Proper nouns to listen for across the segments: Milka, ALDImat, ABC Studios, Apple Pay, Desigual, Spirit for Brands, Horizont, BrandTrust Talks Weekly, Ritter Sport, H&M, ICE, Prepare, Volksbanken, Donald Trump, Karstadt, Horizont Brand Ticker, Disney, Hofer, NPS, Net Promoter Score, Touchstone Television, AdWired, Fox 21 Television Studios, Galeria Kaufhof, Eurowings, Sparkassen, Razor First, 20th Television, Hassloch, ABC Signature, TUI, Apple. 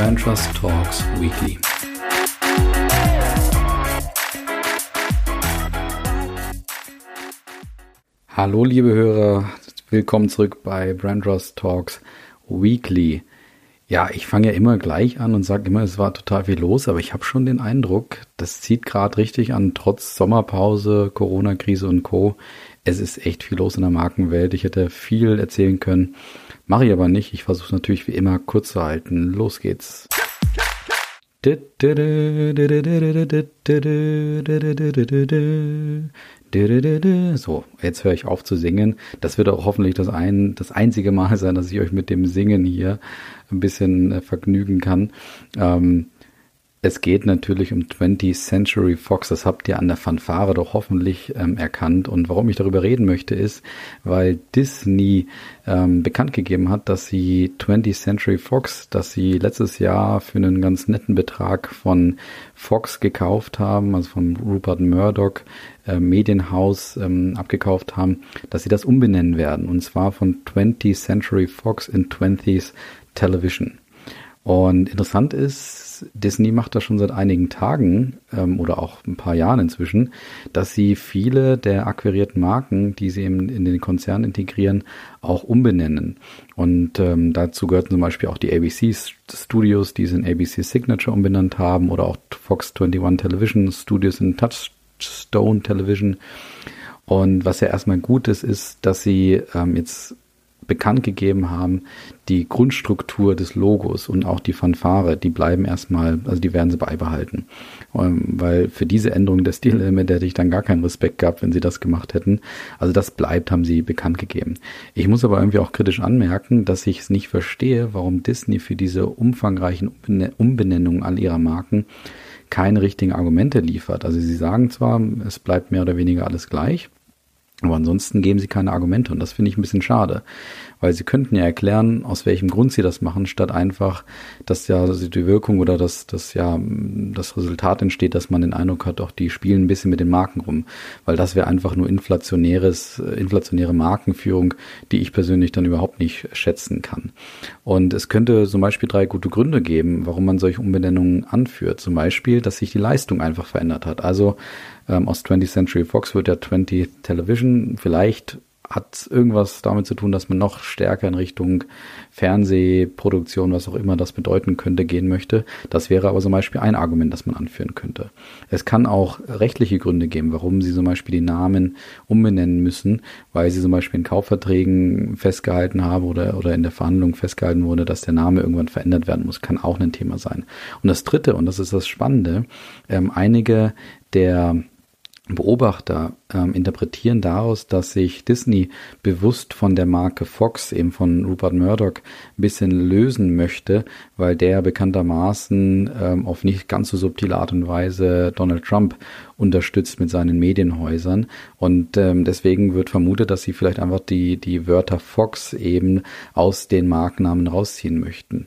BrandTrust Talks Weekly. Hallo liebe Hörer, willkommen zurück bei BrandTrust Talks Weekly. Ja, ich fange ja immer gleich an und sage immer, es war total viel los, aber ich habe schon den Eindruck, das zieht gerade richtig an, trotz Sommerpause, Corona-Krise und Co. Es ist echt viel los in der Markenwelt. Ich hätte viel erzählen können, mache ich aber nicht. Ich versuche es natürlich wie immer kurz zu halten. Los geht's. So, jetzt höre ich auf zu singen. Das wird auch hoffentlich das einzige Mal sein, dass ich euch mit dem Singen hier ein bisschen vergnügen kann. Es geht natürlich um 20th Century Fox. Das habt ihr an der Fanfare doch hoffentlich erkannt. Und warum ich darüber reden möchte, ist, weil Disney bekannt gegeben hat, dass sie 20th Century Fox, dass sie letztes Jahr für einen ganz netten Betrag von Fox gekauft haben, also von Rupert Murdoch Medienhaus abgekauft haben, dass sie das umbenennen werden. Und zwar von 20th Century Fox in 20th Television. Und interessant ist, Disney macht das schon seit einigen Tagen oder auch ein paar Jahren inzwischen, dass sie viele der akquirierten Marken, die sie eben in den Konzern integrieren, auch umbenennen. Und dazu gehörten zum Beispiel auch die ABC Studios, die sie in ABC Signature umbenannt haben, oder auch Fox 21 Television Studios in Touchstone Television. Und was ja erstmal gut ist, ist, dass sie jetzt bekannt gegeben haben, die Grundstruktur des Logos und auch die Fanfare, die bleiben erstmal, also die werden sie beibehalten. Weil für diese Änderung der Stilelemente hätte ich dann gar keinen Respekt gehabt, wenn sie das gemacht hätten. Also das bleibt, haben sie bekannt gegeben. Ich muss aber irgendwie auch kritisch anmerken, dass ich es nicht verstehe, warum Disney für diese umfangreichen Umbenennungen all ihrer Marken keine richtigen Argumente liefert. Also sie sagen zwar, es bleibt mehr oder weniger alles gleich, aber ansonsten geben sie keine Argumente und das finde ich ein bisschen schade, weil sie könnten ja erklären, aus welchem Grund sie das machen, statt einfach, dass ja die Wirkung oder dass ja das Resultat entsteht, dass man den Eindruck hat, auch die spielen ein bisschen mit den Marken rum, weil das wäre einfach nur inflationäre Markenführung, die ich persönlich dann überhaupt nicht schätzen kann. Und es könnte zum Beispiel 3 gute Gründe geben, warum man solche Umbenennungen anführt. Zum Beispiel, dass sich die Leistung einfach verändert hat. Also aus 20th Century Fox wird ja 20th Television. Vielleicht hat es irgendwas damit zu tun, dass man noch stärker in Richtung Fernsehproduktion, was auch immer das bedeuten könnte, gehen möchte. Das wäre aber zum Beispiel ein Argument, das man anführen könnte. Es kann auch rechtliche Gründe geben, warum sie zum Beispiel die Namen umbenennen müssen, weil sie zum Beispiel in Kaufverträgen festgehalten haben oder in der Verhandlung festgehalten wurde, dass der Name irgendwann verändert werden muss. Kann auch ein Thema sein. Und das Dritte, und das ist das Spannende, einige der Beobachter interpretieren daraus, dass sich Disney bewusst von der Marke Fox, eben von Rupert Murdoch, ein bisschen lösen möchte, weil der bekanntermaßen auf nicht ganz so subtile Art und Weise Donald Trump unterstützt mit seinen Medienhäusern. Und deswegen wird vermutet, dass sie vielleicht einfach die Wörter Fox eben aus den Markennamen rausziehen möchten.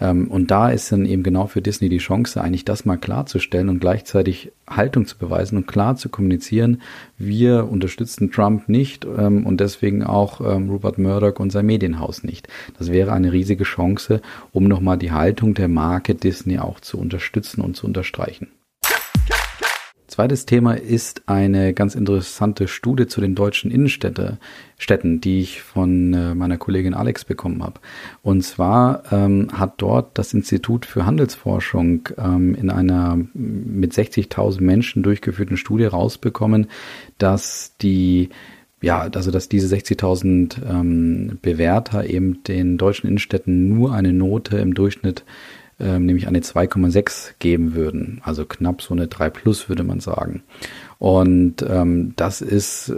Und da ist dann eben genau für Disney die Chance, eigentlich das mal klarzustellen und gleichzeitig Haltung zu beweisen und klar zu kommunizieren, wir unterstützen Trump nicht und deswegen auch Rupert Murdoch und sein Medienhaus nicht. Das wäre eine riesige Chance, um nochmal die Haltung der Marke Disney auch zu unterstützen und zu unterstreichen. Zweites Thema ist eine ganz interessante Studie zu den deutschen Innenstädten, die ich von meiner Kollegin Alex bekommen habe. Und zwar hat dort das Institut für Handelsforschung in einer mit 60.000 Menschen durchgeführten Studie rausbekommen, dass diese 60.000 Bewerter eben den deutschen Innenstädten nur eine Note im Durchschnitt nämlich eine 2,6 geben würden. Also knapp so eine 3+ würde man sagen. Und das ist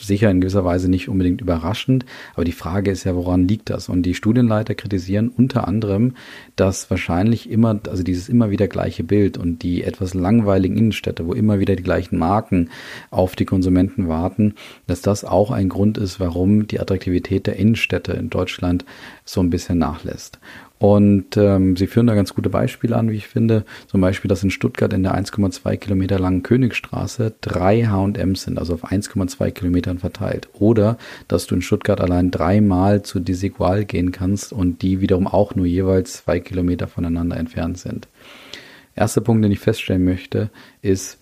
sicher in gewisser Weise nicht unbedingt überraschend, aber die Frage ist ja, woran liegt das? Und die Studienleiter kritisieren unter anderem, dass wahrscheinlich dieses immer wieder gleiche Bild und die etwas langweiligen Innenstädte, wo immer wieder die gleichen Marken auf die Konsumenten warten, dass das auch ein Grund ist, warum die Attraktivität der Innenstädte in Deutschland so ein bisschen nachlässt. Und sie führen da ganz gute Beispiele an, wie ich finde. Zum Beispiel, dass in Stuttgart in der 1,2 Kilometer langen Königstraße Straße 3 H&Ms sind, also auf 1,2 Kilometern verteilt. Oder dass du in Stuttgart allein 3-mal zu Desigual gehen kannst und die wiederum auch nur jeweils 2 Kilometer voneinander entfernt sind. Erster Punkt, den ich feststellen möchte, ist,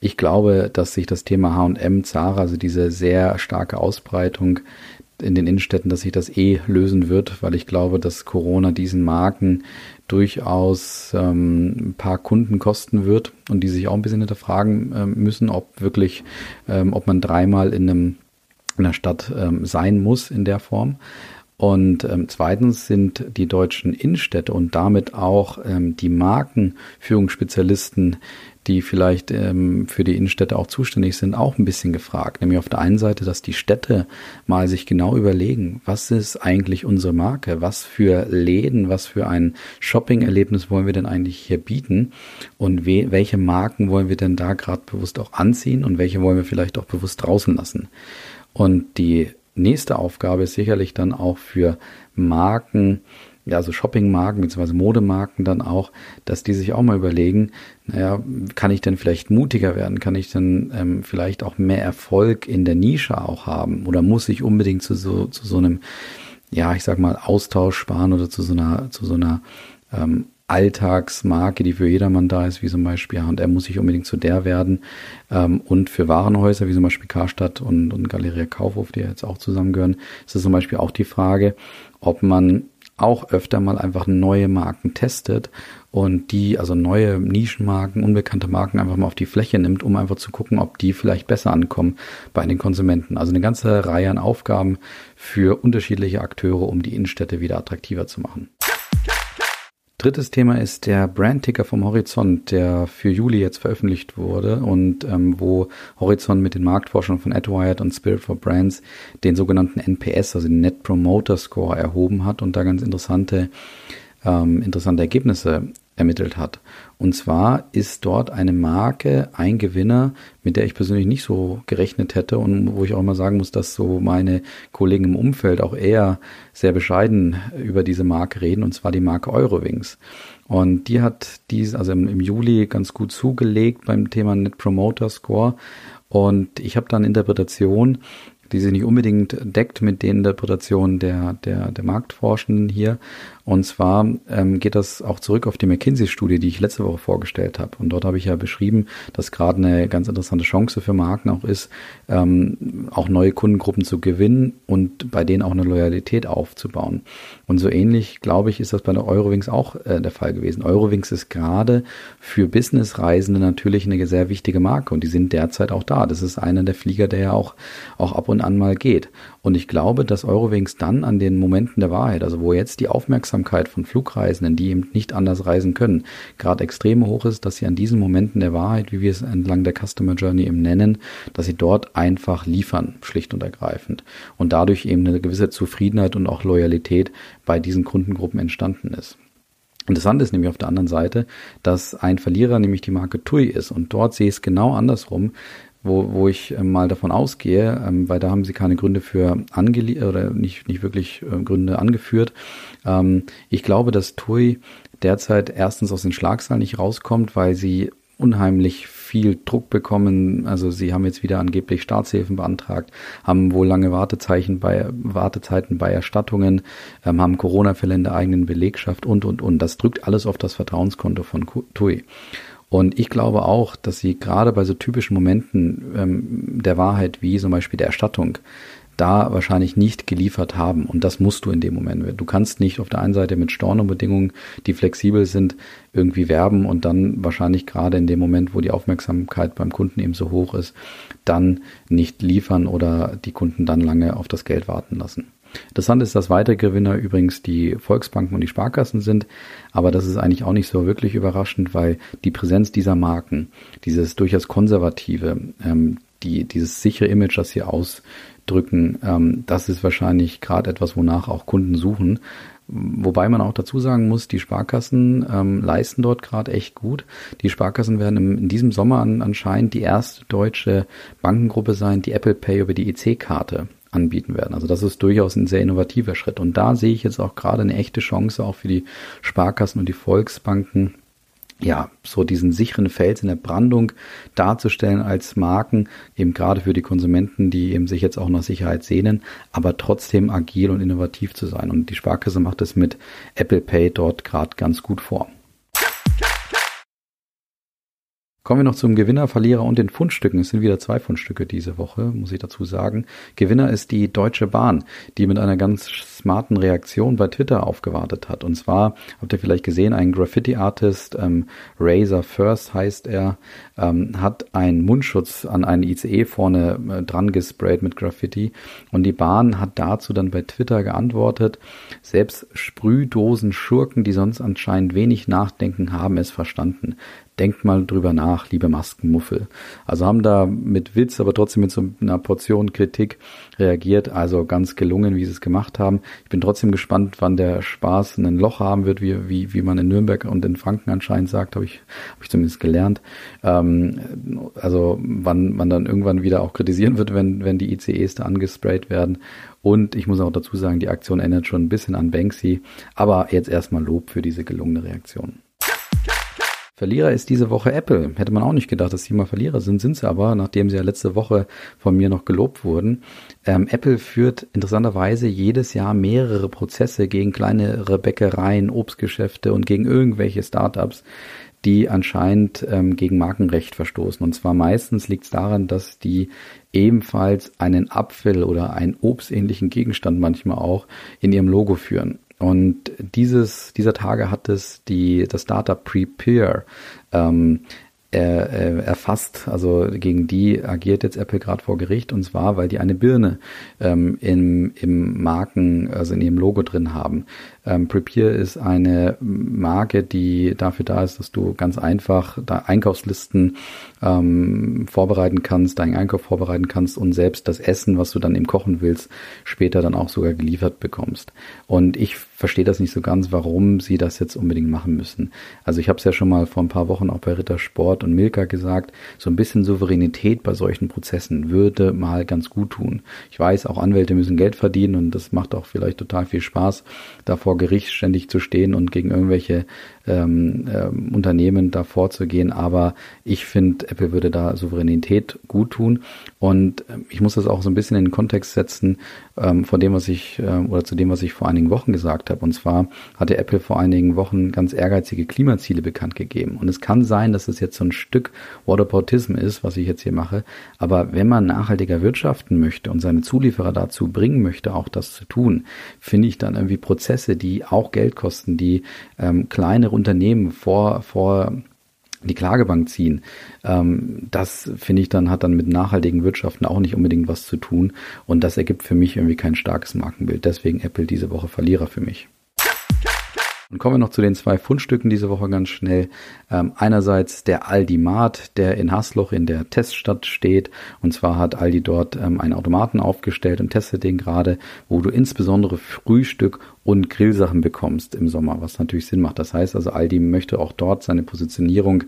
ich glaube, dass sich das Thema H&M, Zara, also diese sehr starke Ausbreitung in den Innenstädten, dass sich das lösen wird, weil ich glaube, dass Corona diesen Marken durchaus ein paar Kunden kosten wird und die sich auch ein bisschen hinterfragen müssen, ob wirklich, ob man 3-mal in einer Stadt sein muss in der Form. Und zweitens sind die deutschen Innenstädte und damit auch die Markenführungsspezialisten, die vielleicht für die Innenstädte auch zuständig sind, auch ein bisschen gefragt. Nämlich auf der einen Seite, dass die Städte mal sich genau überlegen, was ist eigentlich unsere Marke? Was für Läden, was für ein Shopping-Erlebnis wollen wir denn eigentlich hier bieten? Und welche Marken wollen wir denn da gerade bewusst auch anziehen? Und welche wollen wir vielleicht auch bewusst draußen lassen? Und die nächste Aufgabe ist sicherlich dann auch für Marken, ja, also Shoppingmarken bzw. Modemarken dann auch, dass die sich auch mal überlegen, naja, kann ich denn vielleicht mutiger werden? Kann ich denn vielleicht auch mehr Erfolg in der Nische auch haben? Oder muss ich unbedingt zu so einem, ja, ich sag mal, Austausch sparen oder zu so einer Alltagsmarke, die für jedermann da ist, wie zum Beispiel H&M, muss ich unbedingt zu der werden. Und für Warenhäuser, wie zum Beispiel Karstadt und Galeria Kaufhof, die ja jetzt auch zusammengehören, ist es zum Beispiel auch die Frage, ob man auch öfter mal einfach neue Marken testet und die, also neue Nischenmarken, unbekannte Marken einfach mal auf die Fläche nimmt, um einfach zu gucken, ob die vielleicht besser ankommen bei den Konsumenten. Also eine ganze Reihe an Aufgaben für unterschiedliche Akteure, um die Innenstädte wieder attraktiver zu machen. Drittes Thema ist der Brandticker vom Horizont, der für Juli jetzt veröffentlicht wurde und wo Horizont mit den Marktforschern von AdWired und Spirit for Brands den sogenannten NPS, also den Net Promoter Score, erhoben hat und da ganz interessante Ergebnisse ermittelt hat. Und zwar ist dort eine Marke ein Gewinner, mit der ich persönlich nicht so gerechnet hätte und wo ich auch mal sagen muss, dass so meine Kollegen im Umfeld auch eher sehr bescheiden über diese Marke reden, und zwar die Marke Eurowings. Und die hat also im Juli ganz gut zugelegt beim Thema Net Promoter Score, und ich habe da eine Interpretation, die sich nicht unbedingt deckt mit den Interpretationen der Marktforschenden hier. Und zwar geht das auch zurück auf die McKinsey-Studie, die ich letzte Woche vorgestellt habe. Und dort habe ich ja beschrieben, dass gerade eine ganz interessante Chance für Marken auch ist, auch neue Kundengruppen zu gewinnen und bei denen auch eine Loyalität aufzubauen. Und so ähnlich, glaube ich, ist das bei der Eurowings auch der Fall gewesen. Eurowings ist gerade für Businessreisende natürlich eine sehr wichtige Marke, und die sind derzeit auch da. Das ist einer der Flieger, der ja auch ab und an mal geht. Und ich glaube, dass Eurowings dann an den Momenten der Wahrheit, also wo jetzt die Aufmerksamkeit von Flugreisenden, die eben nicht anders reisen können, gerade extrem hoch ist, dass sie an diesen Momenten der Wahrheit, wie wir es entlang der Customer Journey eben nennen, dass sie dort einfach liefern, schlicht und ergreifend. Und dadurch eben eine gewisse Zufriedenheit und auch Loyalität bei diesen Kundengruppen entstanden ist. Interessant ist nämlich auf der anderen Seite, dass ein Verlierer nämlich die Marke TUI ist. Und dort sehe ich es genau andersrum, wo ich mal davon ausgehe, weil da haben sie keine Gründe für oder nicht wirklich Gründe angeführt. Ich glaube, dass TUI derzeit erstens aus den Schlagzeilen nicht rauskommt, weil sie unheimlich viel Druck bekommen. Also sie haben jetzt wieder angeblich Staatshilfen beantragt, haben wohl lange Wartezeiten bei Erstattungen, haben Corona-Fälle in der eigenen Belegschaft und. Das drückt alles auf das Vertrauenskonto von TUI. Und ich glaube auch, dass sie gerade bei so typischen Momenten der Wahrheit, wie zum Beispiel der Erstattung, da wahrscheinlich nicht geliefert haben. Und das musst du in dem Moment. Du kannst nicht auf der einen Seite mit Stornobedingungen, die flexibel sind, irgendwie werben und dann wahrscheinlich gerade in dem Moment, wo die Aufmerksamkeit beim Kunden eben so hoch ist, dann nicht liefern oder die Kunden dann lange auf das Geld warten lassen. Interessant ist, dass weitere Gewinner übrigens die Volksbanken und die Sparkassen sind, aber das ist eigentlich auch nicht so wirklich überraschend, weil die Präsenz dieser Marken, dieses durchaus konservative, dieses sichere Image, das sie ausdrücken, das ist wahrscheinlich gerade etwas, wonach auch Kunden suchen. Wobei man auch dazu sagen muss, die Sparkassen leisten dort gerade echt gut. Die Sparkassen werden in diesem Sommer anscheinend die erste deutsche Bankengruppe sein, die Apple Pay über die EC-Karte anbieten werden. Also das ist durchaus ein sehr innovativer Schritt. Und da sehe ich jetzt auch gerade eine echte Chance auch für die Sparkassen und die Volksbanken, ja, so diesen sicheren Fels in der Brandung darzustellen als Marken, eben gerade für die Konsumenten, die eben sich jetzt auch nach Sicherheit sehnen, aber trotzdem agil und innovativ zu sein. Und die Sparkasse macht es mit Apple Pay dort gerade ganz gut vor. Kommen wir noch zum Gewinner, Verlierer und den Fundstücken. Es sind wieder 2 Fundstücke diese Woche, muss ich dazu sagen. Gewinner ist die Deutsche Bahn, die mit einer ganz smarten Reaktion bei Twitter aufgewartet hat. Und zwar, habt ihr vielleicht gesehen, ein Graffiti-Artist, Razor First heißt er, hat einen Mundschutz an einen ICE vorne dran gesprayt mit Graffiti. Und die Bahn hat dazu dann bei Twitter geantwortet, selbst Sprühdosen-Schurken, die sonst anscheinend wenig nachdenken, haben es verstanden. Denkt mal drüber nach, liebe Maskenmuffel. Also haben da mit Witz, aber trotzdem mit so einer Portion Kritik reagiert. Also ganz gelungen, wie sie es gemacht haben. Ich bin trotzdem gespannt, wann der Spaß ein Loch haben wird, wie man in Nürnberg und in Franken anscheinend sagt, habe ich zumindest gelernt. Also wann man dann irgendwann wieder auch kritisieren wird, wenn die ICEs da angesprayt werden. Und ich muss auch dazu sagen, die Aktion erinnert schon ein bisschen an Banksy. Aber jetzt erstmal Lob für diese gelungene Reaktion. Verlierer ist diese Woche Apple. Hätte man auch nicht gedacht, dass sie mal Verlierer sind, sind sie aber, nachdem sie ja letzte Woche von mir noch gelobt wurden. Apple führt interessanterweise jedes Jahr mehrere Prozesse gegen kleinere Bäckereien, Obstgeschäfte und gegen irgendwelche Startups, die anscheinend gegen Markenrecht verstoßen. Und zwar meistens liegt es daran, dass die ebenfalls einen Apfel oder einen obstähnlichen Gegenstand manchmal auch in ihrem Logo führen. Und dieser Tage hat es das Startup Prepare erfasst, also gegen die agiert jetzt Apple gerade vor Gericht, und zwar, weil die eine Birne in ihrem Logo drin haben. Prepare ist eine Marke, die dafür da ist, dass du ganz einfach da Einkaufslisten deinen Einkauf vorbereiten kannst und selbst das Essen, was du dann eben kochen willst, später dann auch sogar geliefert bekommst. Und ich verstehe das nicht so ganz, warum sie das jetzt unbedingt machen müssen. Also ich habe es ja schon mal vor ein paar Wochen auch bei Ritter Sport und Milka gesagt, so ein bisschen Souveränität bei solchen Prozessen würde mal ganz gut tun. Ich weiß, auch Anwälte müssen Geld verdienen und das macht auch vielleicht total viel Spaß, da vor Gericht ständig zu stehen und gegen irgendwelche Unternehmen da vorzugehen, aber ich finde, Apple würde da Souveränität gut tun und ich muss das auch so ein bisschen in den Kontext setzen zu dem, was ich vor einigen Wochen gesagt habe. Und zwar hatte Apple vor einigen Wochen ganz ehrgeizige Klimaziele bekannt gegeben und es kann sein, dass es jetzt so ein Stück Whataboutism ist, was ich jetzt hier mache, aber wenn man nachhaltiger wirtschaften möchte und seine Zulieferer dazu bringen möchte, auch das zu tun, finde ich dann irgendwie Prozesse, die auch Geld kosten, die kleinere Unternehmen vor die Klagebank ziehen. Das finde ich dann, hat dann mit nachhaltigen Wirtschaften auch nicht unbedingt was zu tun und das ergibt für mich irgendwie kein starkes Markenbild. Deswegen Apple diese Woche Verlierer für mich. Und kommen wir noch zu den 2 Fundstücken diese Woche ganz schnell. Einerseits der ALDImat, der in Hassloch in der Teststadt steht. Und zwar hat Aldi dort einen Automaten aufgestellt und testet den gerade, wo du insbesondere Frühstück und Grillsachen bekommst im Sommer, was natürlich Sinn macht. Das heißt also, Aldi möchte auch dort seine Positionierung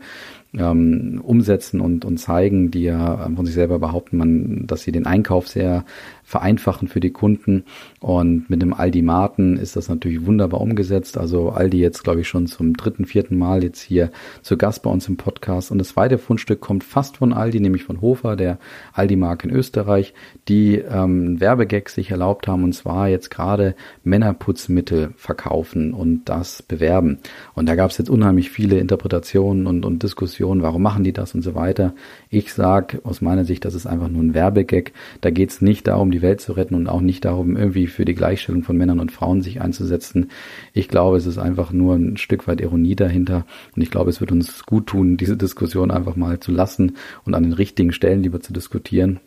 umsetzen und zeigen, die ja von sich selber behaupten, dass sie den Einkauf sehr vereinfachen für die Kunden. Und mit dem ALDImaten ist das natürlich wunderbar umgesetzt. Also Aldi jetzt, glaube ich, schon zum 3., 4. Mal jetzt hier zu Gast bei uns im Podcast. Und das zweite Fundstück kommt fast von Aldi, nämlich von Hofer, der Aldi-Marke in Österreich, die Werbegags sich erlaubt haben, und zwar jetzt gerade Männerputzmittel verkaufen und das bewerben. Und da gab es jetzt unheimlich viele Interpretationen und Diskussionen, warum machen die das und so weiter. Ich sage aus meiner Sicht, das ist einfach nur ein Werbegag. Da geht es nicht darum, die Welt zu retten und auch nicht darum, irgendwie für die Gleichstellung von Männern und Frauen sich einzusetzen. Ich glaube, es ist einfach nur ein Stück weit Ironie dahinter und ich glaube, es wird uns gut tun, diese Diskussion einfach mal zu lassen und an den richtigen Stellen lieber zu diskutieren.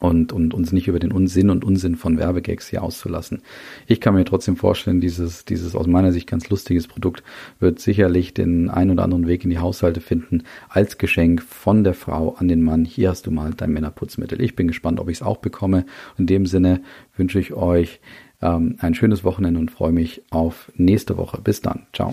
Und uns nicht über den Unsinn von Werbegags hier auszulassen. Ich kann mir trotzdem vorstellen, dieses aus meiner Sicht ganz lustiges Produkt wird sicherlich den einen oder anderen Weg in die Haushalte finden, als Geschenk von der Frau an den Mann. Hier hast du mal dein Männerputzmittel. Ich bin gespannt, ob ich es auch bekomme. In dem Sinne wünsche ich euch ein schönes Wochenende und freue mich auf nächste Woche. Bis dann. Ciao.